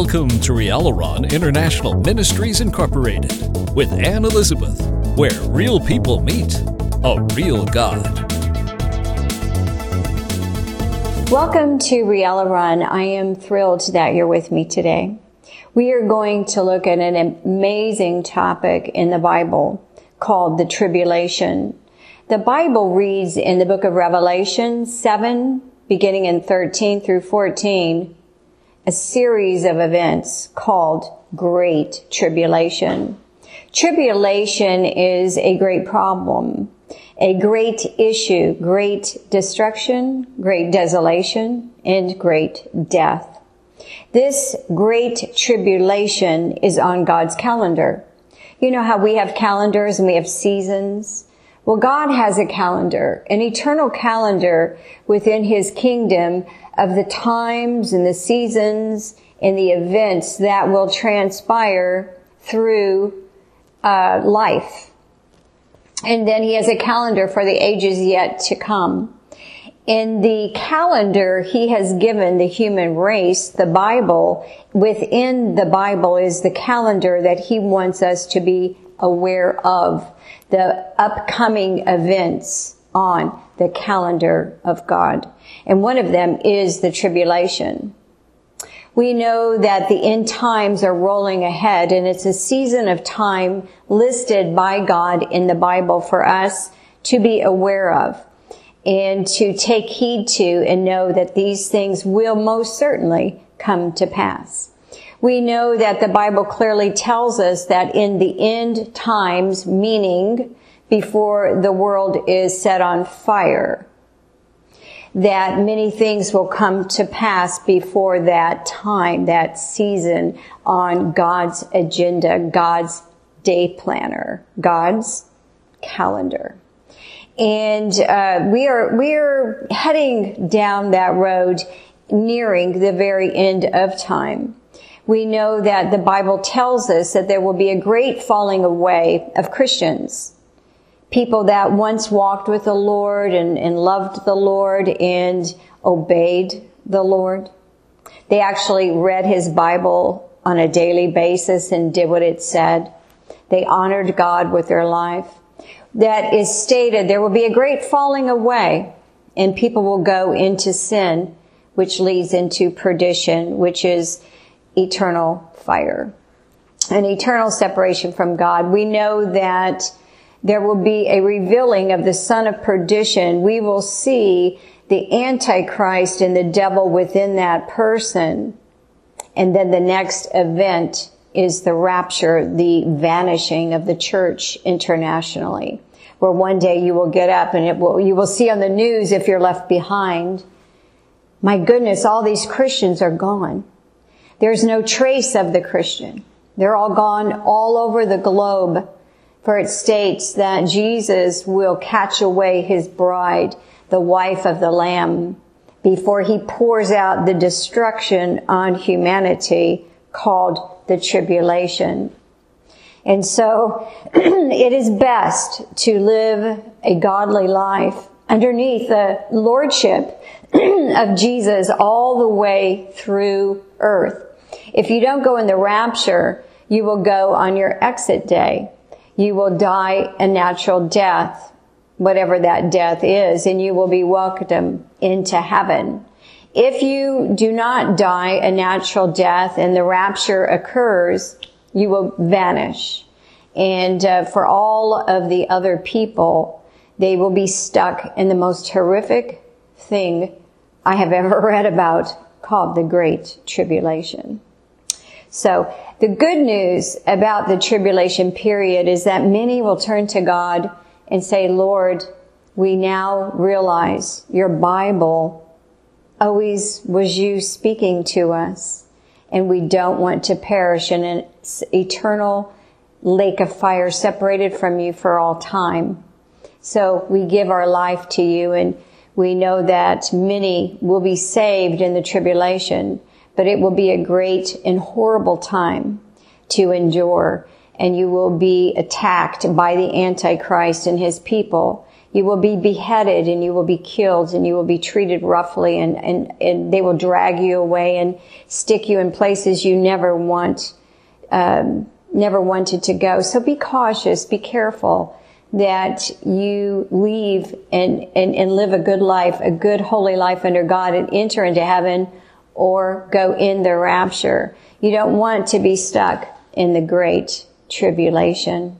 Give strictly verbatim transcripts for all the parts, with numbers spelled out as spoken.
Welcome to Riallaron International Ministries Incorporated with Anne Elizabeth, where real people meet a real God. Welcome to Riallaron. I am thrilled that you're with me today. We are going to look at an amazing topic in the Bible called the tribulation. The Bible reads in the book of Revelation seven, beginning in thirteen through fourteen, a series of events called Great Tribulation. Tribulation is a great problem, a great issue, great destruction, great desolation, and great death. This great tribulation is on God's calendar. You know how we have calendars and we have seasons? Well, God has a calendar, an eternal calendar within His kingdom of the times and the seasons and the events that will transpire through uh, life. And then He has a calendar for the ages yet to come. In the calendar, He has given the human race, the Bible. Within the Bible is the calendar that He wants us to be aware of, the upcoming events on the calendar of God. And one of them is the tribulation. We know that the end times are rolling ahead, and it's a season of time listed by God in the Bible for us to be aware of and to take heed to and know that these things will most certainly come to pass. We know that the Bible clearly tells us that in the end times, meaning before the world is set on fire, that many things will come to pass before that time, that season on God's agenda, God's day planner, God's calendar. And uh, we are we are heading down that road, nearing the very end of time. We know that the Bible tells us that there will be a great falling away of Christians, people that once walked with the Lord and, and loved the Lord and obeyed the Lord. They actually read His Bible on a daily basis and did what it said. They honored God with their life. That is stated, there will be a great falling away, and people will go into sin, which leads into perdition, which is eternal fire, an eternal separation from God. We know that there will be a revealing of the son of perdition. We will see the Antichrist and the devil within that person. And then the next event is the rapture, the vanishing of the church internationally, where one day you will get up and it will, you will see on the news, if you're left behind, my goodness, all these Christians are gone. There's no trace of the Christian. They're all gone all over the globe, for it states that Jesus will catch away His bride, the wife of the Lamb, before He pours out the destruction on humanity called the tribulation. And so it is best to live a godly life underneath the lordship of Jesus all the way through earth. If you don't go in the rapture, you will go on your exit day. You will die a natural death, whatever that death is, and you will be welcomed into heaven. If you do not die a natural death and the rapture occurs, you will vanish. And uh, for all of the other people, they will be stuck in the most horrific thing I have ever read about, called the Great Tribulation. So the good news about the tribulation period is that many will turn to God and say, Lord, we now realize your Bible always was you speaking to us, and we don't want to perish in an eternal lake of fire separated from you for all time. So we give our life to you, and we know that many will be saved in the tribulation, but it will be a great and horrible time to endure, and you will be attacked by the Antichrist and his people. You will be beheaded and you will be killed and you will be treated roughly and, and, and they will drag you away and stick you in places you never want, um, never wanted to go. So be cautious, be careful that you leave and, and, and live a good life, a good holy life under God and enter into heaven or go in the rapture. You don't want to be stuck in the great tribulation.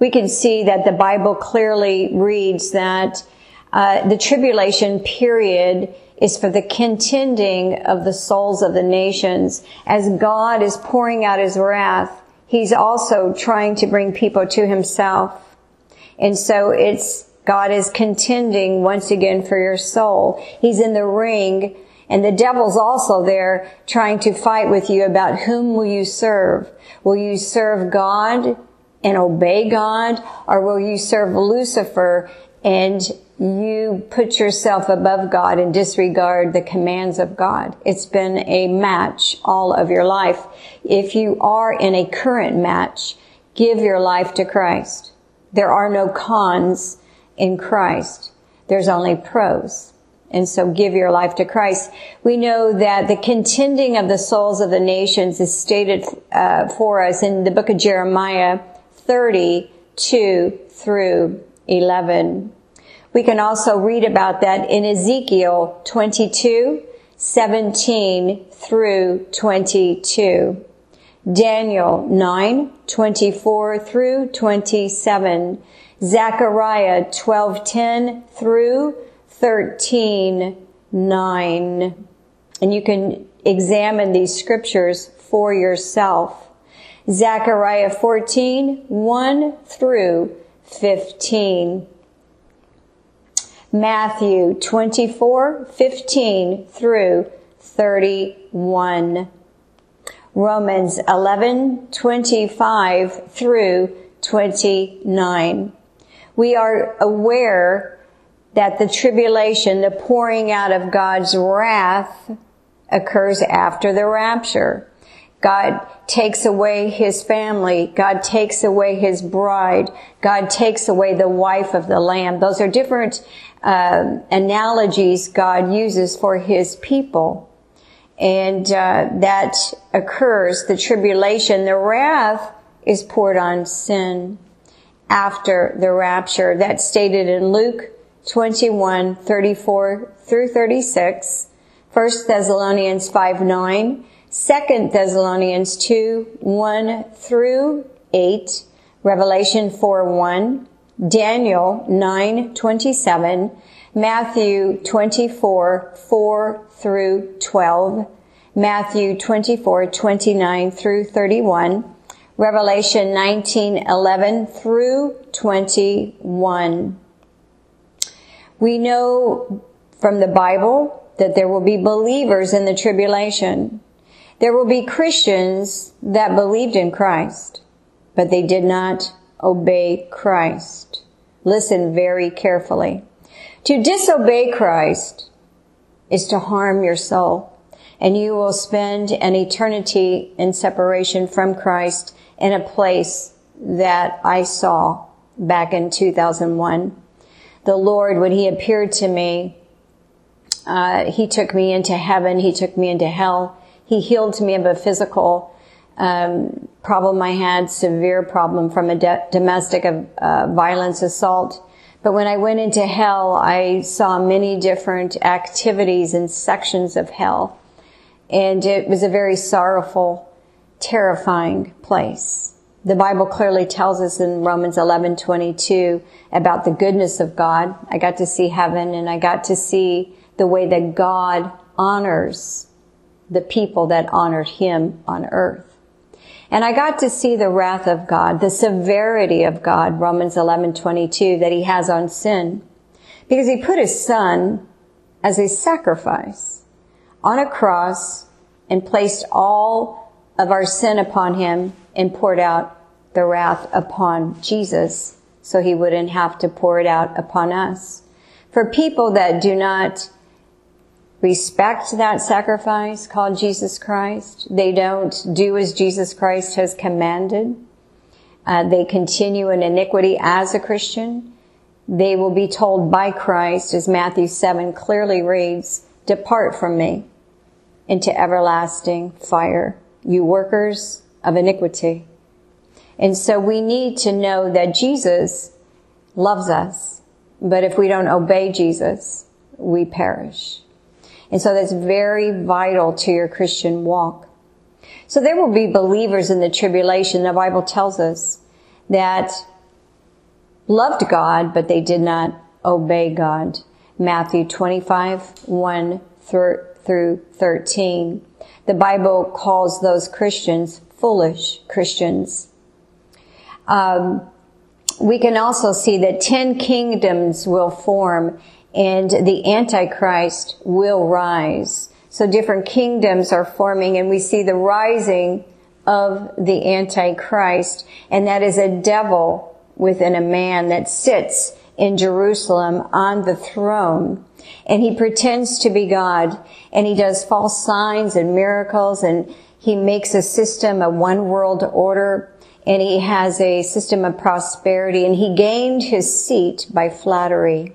We can see that the Bible clearly reads that uh, the tribulation period is for the contending of the souls of the nations. As God is pouring out his wrath, he's also trying to bring people to himself. And so it's God is contending once again for your soul. He's in the ring, and the devil's also there trying to fight with you about whom will you serve? Will you serve God and obey God, or will you serve Lucifer and you put yourself above God and disregard the commands of God? It's been a match all of your life. If you are in a current match, give your life to Christ. There are no cons in Christ. There's only pros. And so give your life to Christ. We know that the contending of the souls of the nations is stated uh, for us in the book of Jeremiah thirty, two through eleven. We can also read about that in Ezekiel twenty-two, seventeen through twenty-two. Daniel nine, twenty-four through twenty-seven. Zechariah twelve, ten through thirteen, nine. And you can examine these scriptures for yourself. Zechariah fourteen, one through fifteen. Matthew twenty-four, fifteen through thirty-one. Romans eleven, twenty-five through twenty-nine. We are aware that the tribulation, the pouring out of God's wrath, occurs after the rapture. God takes away his family. God takes away his bride. God takes away the wife of the Lamb. Those are different uh, analogies God uses for his people. And uh, that occurs, the tribulation. The wrath is poured on sin after the rapture. That's stated in Luke twenty-one, thirty-four through thirty-six, First Thessalonians five, nine, Second Thessalonians two, one through eight, Revelation four, one, Daniel nine, twenty-seven, Matthew twenty-four, four through twelve, Matthew twenty-four, twenty-nine through thirty-one, Revelation nineteen, eleven through twenty-one. We know from the Bible that there will be believers in the tribulation. There will be Christians that believed in Christ, but they did not obey Christ. Listen very carefully. To disobey Christ is to harm your soul, and you will spend an eternity in separation from Christ in a place that I saw back in two thousand one. The Lord, when he appeared to me, uh, he took me into heaven. He took me into hell. He healed me of a physical um, problem I had, severe problem from a de- domestic uh, violence assault. But when I went into hell, I saw many different activities and sections of hell. And it was a very sorrowful, terrifying place. The Bible clearly tells us in Romans eleven, twenty-two about the goodness of God. I got to see heaven, and I got to see the way that God honors the people that honored him on earth. And I got to see the wrath of God, the severity of God, Romans eleven, twenty-two, that he has on sin. Because he put his son as a sacrifice on a cross and placed all of our sin upon him and poured out the wrath upon Jesus, so he wouldn't have to pour it out upon us. For people that do not respect that sacrifice called Jesus Christ, they don't do as Jesus Christ has commanded, uh, they continue in iniquity as a Christian, they will be told by Christ, as Matthew seven clearly reads, "Depart from me into everlasting fire, you workers of iniquity." And so we need to know that Jesus loves us, but if we don't obey Jesus, we perish. And so that's very vital to your Christian walk. So there will be believers in the tribulation. The Bible tells us that loved God, but they did not obey God. Matthew twenty-five, one through thirteen. The Bible calls those Christians foolish Christians. Um, we can also see that ten kingdoms will form and the Antichrist will rise. So different kingdoms are forming, and we see the rising of the Antichrist, and that is a devil within a man that sits in Jerusalem on the throne, and he pretends to be God, and he does false signs and miracles, and he makes a system, a one world order, and he has a system of prosperity, and he gained his seat by flattery.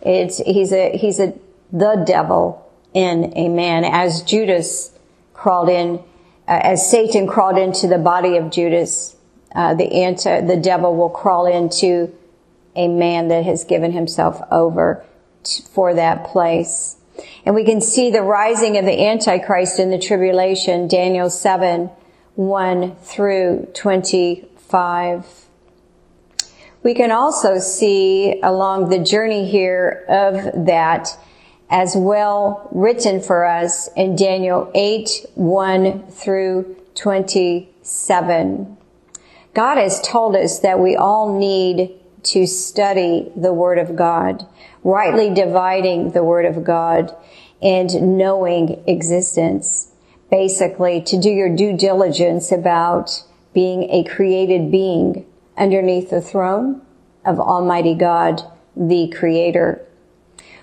It's, he's a, he's a, the devil in a man, as Judas crawled in, uh, as Satan crawled into the body of Judas, uh, the anti, the devil will crawl into a man that has given himself over to, for that place. And we can see the rising of the Antichrist in the tribulation, Daniel seven, one through twenty-five. We can also see along the journey here of that as well written for us in Daniel eight, one through twenty-seven. God has told us that we all need to study the Word of God, rightly dividing the Word of God and knowing existence. Basically, to do your due diligence about being a created being underneath the throne of Almighty God, the Creator.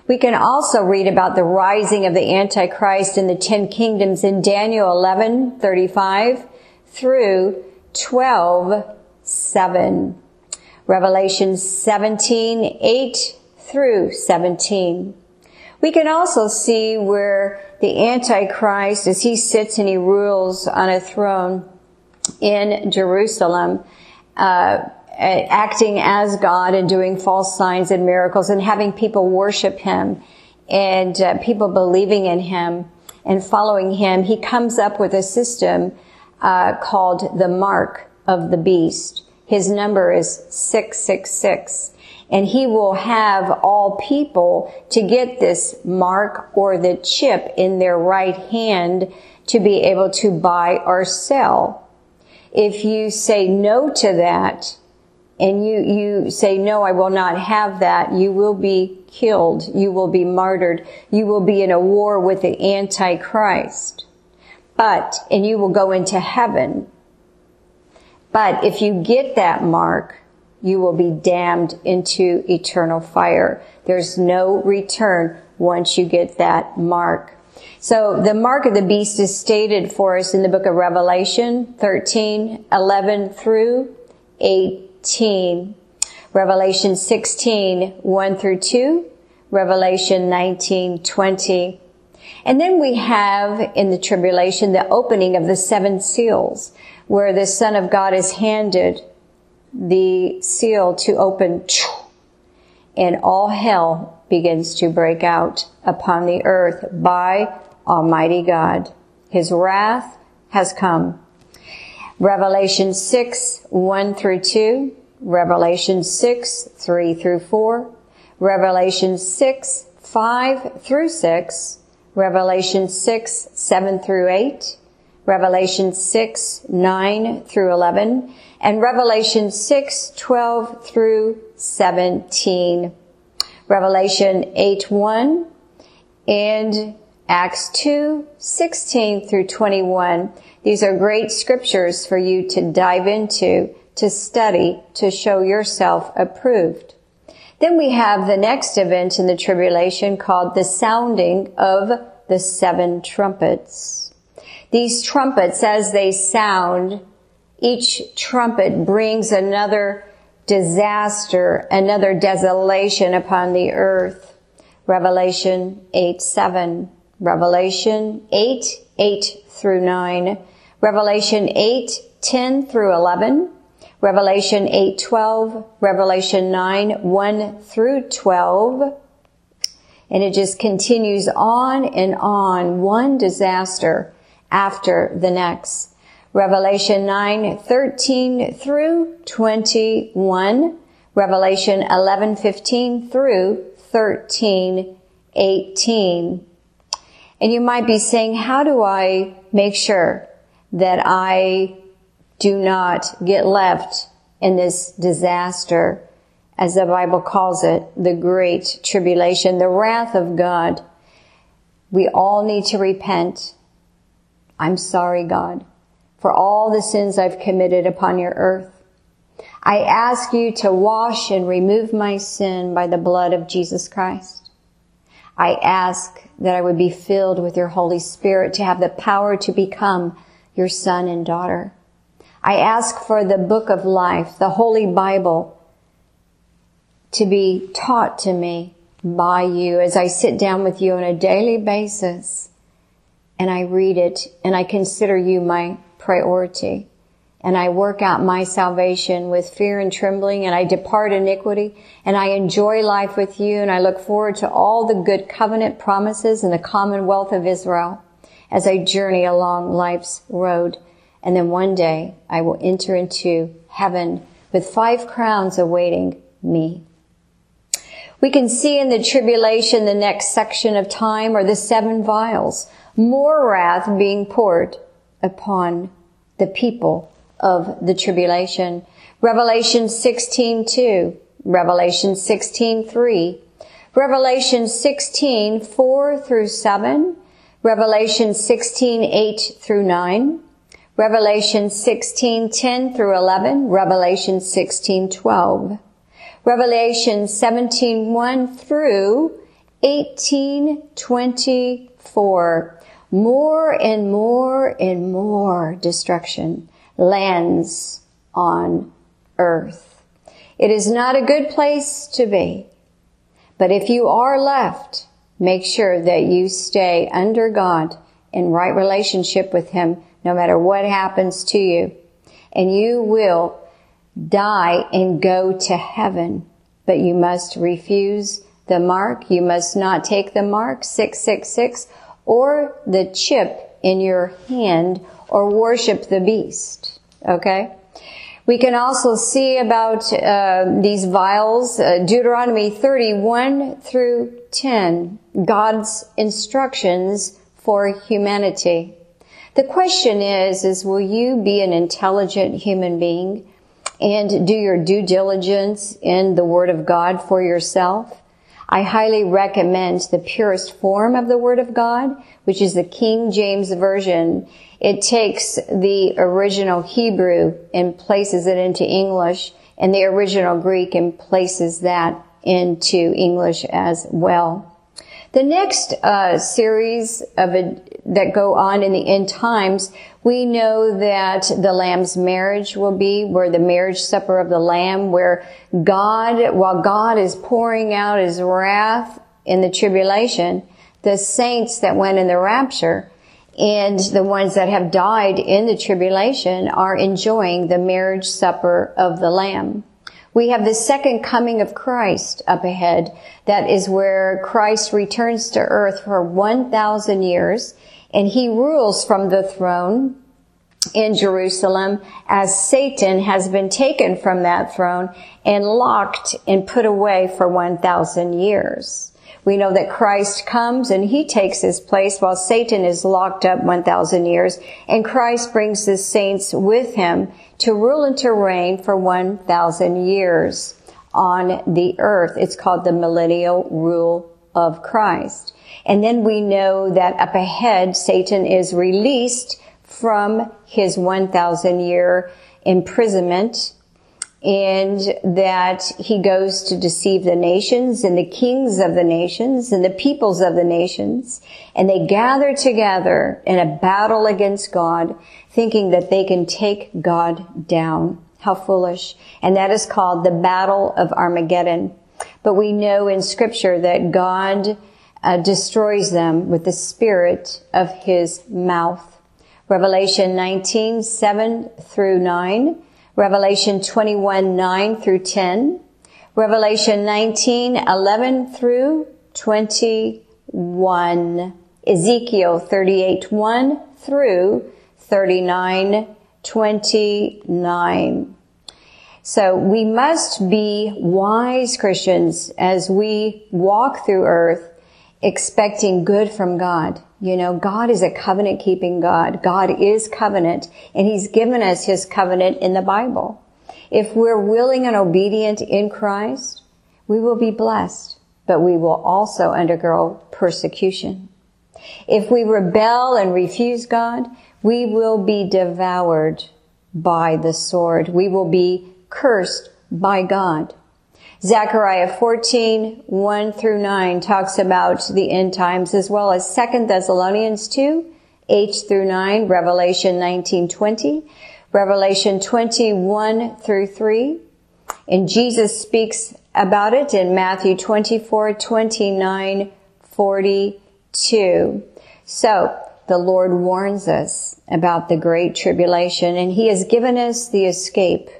We can also read about the rising of the Antichrist and the ten kingdoms in Daniel eleven, thirty-five through twelve, seven. Revelation seventeen, eight through seventeen. We can also see where the Antichrist, as he sits and he rules on a throne in Jerusalem, uh, acting as God and doing false signs and miracles and having people worship him and uh, people believing in him and following him, he comes up with a system uh, called the mark of the beast. His number is six six six, and he will have all people to get this mark or the chip in their right hand to be able to buy or sell. If you say no to that, and you, you say, no, I will not have that, you will be killed, you will be martyred, you will be in a war with the Antichrist, but, and you will go into heaven. But if you get that mark, you will be damned into eternal fire. There's no return once you get that mark. So the mark of the beast is stated for us in the book of Revelation thirteen, eleven through eighteen, Revelation sixteen, one through two, Revelation nineteen, twenty. And then we have in the tribulation the opening of the seven seals, where the Son of God is handed the seal to open, and all hell begins to break out upon the earth by Almighty God. His wrath has come. Revelation six, one through two, Revelation six, three through four, Revelation six, five through six, Revelation six, seven through eight, Revelation six, nine through eleven, and Revelation six, twelve through seventeen, Revelation eight, one, and Acts two, sixteen through twenty-one. These are great scriptures for you to dive into, to study, to show yourself approved. Then we have the next event in the tribulation called the sounding of the seven trumpets. These trumpets, as they sound, each trumpet brings another disaster, another desolation upon the earth. Revelation eight seven, Revelation eight eight through nine, Revelation eight ten through eleven, Revelation eight twelve, Revelation nine one through twelve. And it just continues on and on, one disaster after the next. Revelation nine thirteen through twenty-one, Revelation eleven fifteen through thirteen eighteen. And you might be saying, how do I make sure that I do not get left in this disaster, as the Bible calls it, the great tribulation, the wrath of God? We all need to repent. I'm sorry, God, for all the sins I've committed upon your earth. I ask you to wash and remove my sin by the blood of Jesus Christ. I ask that I would be filled with your Holy Spirit to have the power to become your son and daughter. I ask for the book of life, the Holy Bible, to be taught to me by you as I sit down with you on a daily basis and I read it and I consider you my priority. And I work out my salvation with fear and trembling, and I depart iniquity, and I enjoy life with you, and I look forward to all the good covenant promises and the commonwealth of Israel as I journey along life's road. And then one day I will enter into heaven with five crowns awaiting me. We can see in the tribulation, the next section of time, or the seven vials, more wrath being poured upon the people of the tribulation. Revelation sixteen two, Revelation sixteen three, Revelation sixteen four through seven, Revelation sixteen eight through nine, Revelation sixteen ten through eleven, Revelation sixteen twelve, Revelation seventeen one through eighteen twenty-four. More and more and more destruction lands on earth. It is not a good place to be, but if you are left, make sure that you stay under God in right relationship with him, no matter what happens to you. And you will die and go to heaven, but you must refuse the mark. You must not take the mark, six six six, or the chip in your hand, or worship the beast. Okay? We can also see about uh, these vials, uh, Deuteronomy thirty-one through ten, God's instructions for humanity. The question is, is will you be an intelligent human being and do your due diligence in the Word of God for yourself? I highly recommend the purest form of the Word of God, which is the King James Version. It takes the original Hebrew and places it into English, and the original Greek and places that into English as well. The next uh, series of it that go on in the end times, we know that the Lamb's marriage will be, where the marriage supper of the Lamb, where God, while God is pouring out his wrath in the tribulation, the saints that went in the rapture and the ones that have died in the tribulation are enjoying the marriage supper of the Lamb. We have the second coming of Christ up ahead. That is where Christ returns to earth for one thousand years, and he rules from the throne in Jerusalem, as Satan has been taken from that throne and locked and put away for one thousand years. We know that Christ comes and he takes his place while Satan is locked up one thousand years, and Christ brings his saints with him to rule and to reign for one thousand years on the earth. It's called the millennial rule of Christ. And then we know that up ahead, Satan is released from his one thousand year imprisonment, and that he goes to deceive the nations and the kings of the nations and the peoples of the nations. And they gather together in a battle against God, thinking that they can take God down. how foolish. And that is called the Battle of Armageddon. But we know in Scripture that God uh, destroys them with the spirit of his mouth. Revelation nineteen, seven through nine. Revelation twenty-one, nine through ten. Revelation nineteen, eleven through twenty-one. Ezekiel thirty-eight, one through thirty-nine, twenty-nine. So we must be wise Christians as we walk through earth, expecting good from God. You know, God is a covenant-keeping God. God is covenant, and he's given us his covenant in the Bible. If we're willing and obedient in Christ, we will be blessed, but we will also undergo persecution. If we rebel and refuse God, we will be devoured by the sword. We will be cursed by God. Zechariah fourteen, one through nine talks about the end times, as well as Second Thessalonians two, eight through nine, Revelation nineteen, twenty, Revelation twenty-one through three. And Jesus speaks about it in Matthew twenty-four, twenty-nine, forty-two. So the Lord warns us about the great tribulation, and he has given us the escape,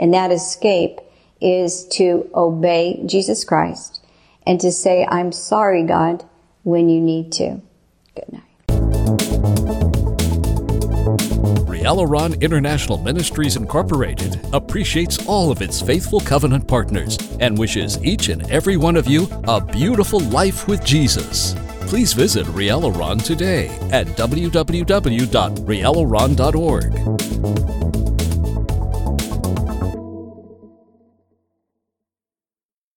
and that escape is to obey Jesus Christ and to say, I'm sorry, God, when you need to. Good night. Riallaron International Ministries Incorporated appreciates all of its faithful covenant partners and wishes each and every one of you a beautiful life with Jesus. Please visit Riallaron today at w w w dot riallaron dot org.